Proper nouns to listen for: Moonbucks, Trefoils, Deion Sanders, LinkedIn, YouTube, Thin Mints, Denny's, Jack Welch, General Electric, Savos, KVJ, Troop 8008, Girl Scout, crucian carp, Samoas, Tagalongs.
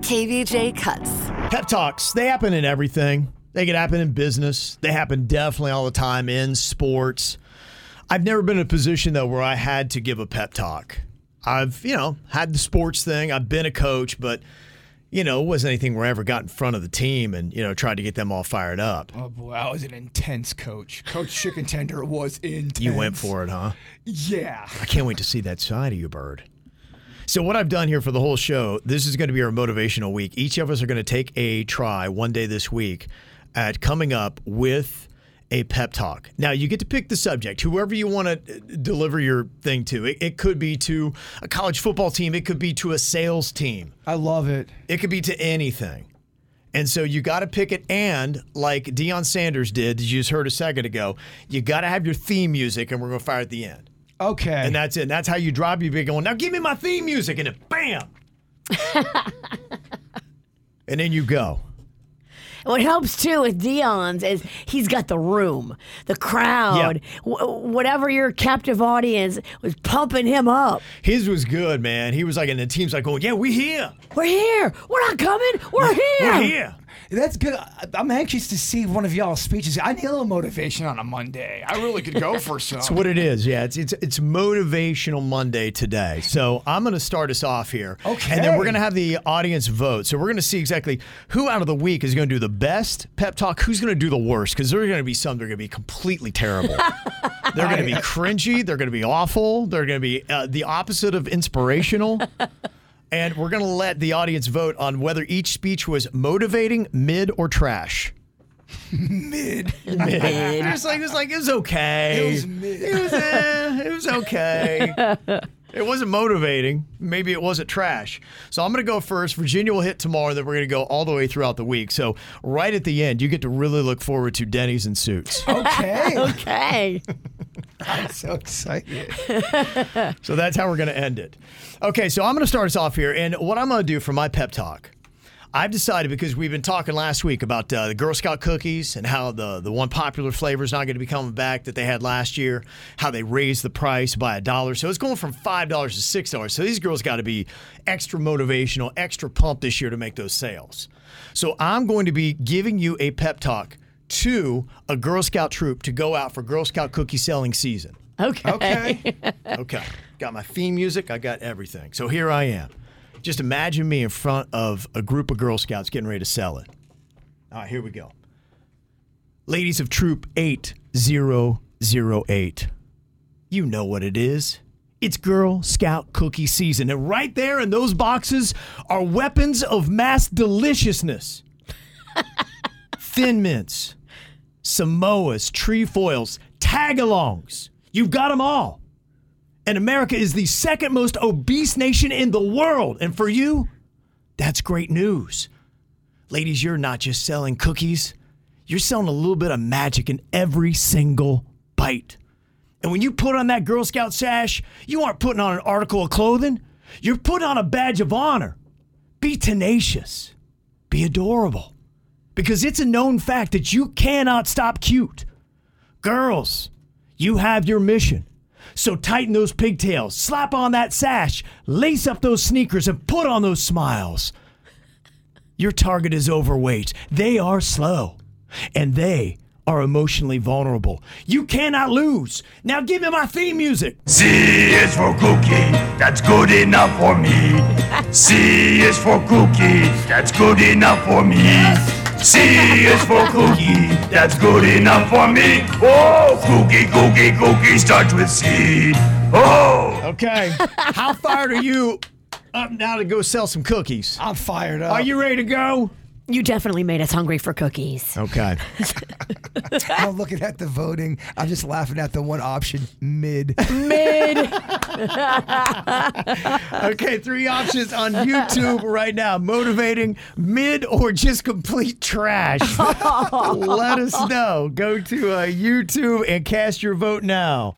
KVJ Cuts. Pep Talks, they happen in everything. They could happen in business. They happen definitely all the time in sports. I've never been in a position, though, where I had to give a pep talk. I've, had the sports thing. I've been a coach, but, it wasn't anything where I ever got in front of the team and, tried to get them all fired up. Oh, boy, I was an intense coach. Coach Chicken Tender was intense. You went for it, huh? Yeah. I can't wait to see that side of you, Bird. So what I've done here for the whole show, this is going to be our motivational week. Each of us are going to take a try one day this week at coming up with a pep talk. Now, you get to pick the subject, whoever you want to deliver your thing to. It could be to a college football team. It could be to a sales team. I love it. It could be to anything. And so you got to pick it, and like Deion Sanders did, as you just heard a second ago, you got to have your theme music, and we're going to fire at the end. Okay. And that's it. And that's how you drive. You be going, now give me my theme music. And then bam. And then you go. What helps too with Deion's is he's got the room, the crowd, yeah. Whatever your captive audience was pumping him up. His was good, man. He was like, and the team's like, going, yeah, we're here. We're here. We're not coming. We're here. We're here. That's good. I'm anxious to see one of y'all's speeches. I need a little motivation on a Monday. I really could go for some. That's what it is. Yeah, it's motivational Monday today. So I'm going to start us off here. Okay. And then we're going to have the audience vote. So we're going to see exactly who out of the week is going to do the best pep talk, who's going to do the worst, because there are going to be some that are going to be completely terrible. They're going to be cringy. They're going to be awful. They're going to be the opposite of inspirational. And we're going to let the audience vote on whether each speech was motivating, mid, or trash. Mid. It was like, it was okay. It was mid. It was okay. It wasn't motivating. Maybe it wasn't trash. So I'm going to go first. Virginia will hit tomorrow, then we're going to go all the way throughout the week. So right at the end, you get to really look forward to Denny's and Suits. Okay. Okay. I'm so excited. So that's how we're going to end it. Okay, so I'm going to start us off here. And what I'm going to do for my pep talk, I've decided, because we've been talking last week about the Girl Scout cookies and how the one popular flavor is not going to be coming back that they had last year, how they raised the price by $1. So it's going from $5 to $6. So these girls got to be extra motivational, extra pumped this year to make those sales. So I'm going to be giving you a pep talk to a Girl Scout troop to go out for Girl Scout cookie selling season. Okay. Got my theme music. I got everything. So here I am. Just imagine me in front of a group of Girl Scouts getting ready to sell it. All right, here we go. Ladies of Troop 8008. You know what it is. It's Girl Scout cookie season. And right there in those boxes are weapons of mass deliciousness. Thin Mints, Samoas, Trefoils, Tagalongs. You've got them all. And America is the second most obese nation in the world. And for you, that's great news. Ladies, you're not just selling cookies. You're selling a little bit of magic in every single bite. And when you put on that Girl Scout sash, you aren't putting on an article of clothing. You're putting on a badge of honor. Be tenacious. Be adorable. Because it's a known fact that you cannot stop cute. Girls, you have your mission. So tighten those pigtails, slap on that sash, lace up those sneakers, and put on those smiles. Your target is overweight. They are slow. And they are emotionally vulnerable. You cannot lose. Now give me my theme music. C is for cookie, that's good enough for me. C is for cookie, that's good enough for me. Yes. C is for cookie, that's good enough for me. Oh, cookie starts with C. Oh. Okay. How fired are you up now to go sell some cookies? I'm fired up. Are you ready to go? You definitely made us hungry for cookies. Okay. I'm looking at the voting. I'm just laughing at the one option, mid. Mid. Okay, three options on YouTube right now. Motivating, mid, or just complete trash. Let us know. Go to YouTube and cast your vote now.